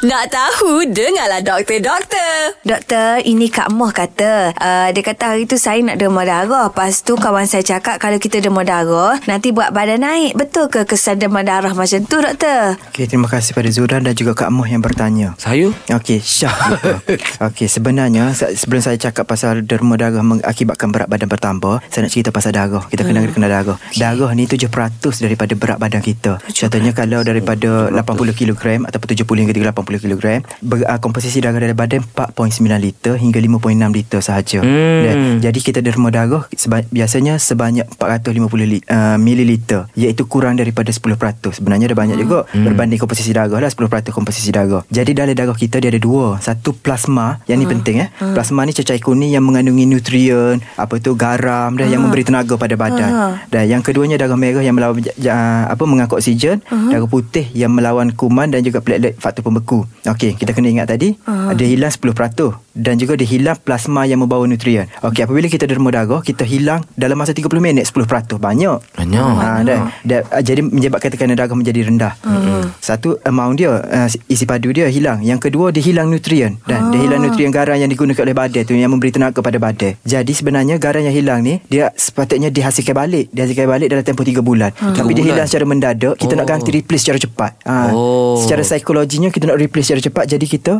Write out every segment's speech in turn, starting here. Nak tahu, dengarlah doktor-doktor. Doktor, ini Kak Moh kata. Dia kata hari tu saya nak derma darah. Lepas tu kawan saya cakap kalau kita derma darah, nanti buat badan naik. Betul ke kesan derma darah macam tu, doktor? Okey, terima kasih pada Zura dan juga Kak Moh yang bertanya. Saya? Okey, Syah. Okey, sebenarnya sebelum saya cakap pasal derma darah mengakibatkan berat badan bertambah, saya nak cerita pasal darah. Kita kena darah. Okay. Darah ni 7% daripada berat badan kita. Contohnya kalau daripada 80 kg ataupun 70 hingga 80 kg, komposisi darah dalam badan 4.9 liter hingga 5.6 liter sahaja. Jadi kita derma darah biasanya sebanyak 450 mililiter, iaitu kurang daripada 10%. Sebenarnya dah banyak juga berbanding komposisi darah lah, 10% komposisi darah. Jadi dalam darah kita dia ada dua. Satu plasma, yang ni penting Plasma ni cecair kuning yang mengandungi nutrien, apa tu, garam dan yang memberi tenaga pada badan. Dan yang keduanya darah merah yang melawan mengangkut oksigen, darah putih yang melawan kuman dan juga platelet faktor pembeku. Okey, kita kena ingat tadi dia hilang 10% dan juga dia hilang plasma yang membawa nutrien. Okey, apabila kita derma darah, kita hilang dalam masa 30 minit 10%. Banyak. Jadi menyebabkan tekanan darah menjadi rendah. Satu, amount dia, isi padu dia hilang. Yang kedua, dia hilang nutrien dan dia hilang nutrien garam yang digunakan oleh badan tu, yang memberi tenaga kepada badan. Jadi sebenarnya garam yang hilang ni dia sepatutnya dihasilkan balik dalam tempoh 3 bulan. Tapi dia hilang secara mendadak. Kita nak ganti, replace secara cepat. Secara psikologinya kita nak replace secara cepat. Jadi kita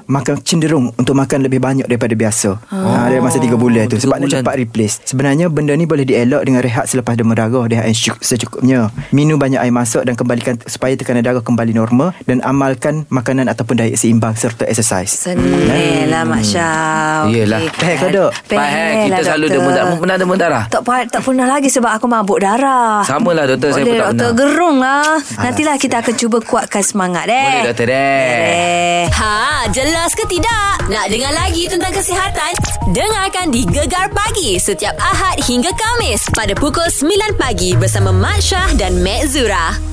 cenderung untuk makan lebih banyak daripada biasa dalam masa 3 bulan tu, sebab nak cepat replace. Sebenarnya benda ni boleh dielak dengan rehat selepas derma darah, rehat yang secukupnya, minum banyak air masuk dan kembalikan supaya tekanan darah kembali normal, dan amalkan makanan ataupun diet seimbang serta exercise. Senanglah Mak Syah. Yelah, pahal ke tak? Pahal. Kita selalu derma darah. Pernah derma darah? Tak pernah lagi sebab aku mabuk darah. Sama lah doktor, saya pun tak pernah. Doktor gerung lah. Nantilah kita akan cuba kuatkan semangat. Boleh doktor deh. Ha, jelas ke tidak? Nak dengar lagi tentang kesihatan? Dengarkan di Gegar Pagi setiap Ahad hingga Kamis pada pukul 9 pagi bersama Mat Syah dan Mat Zura.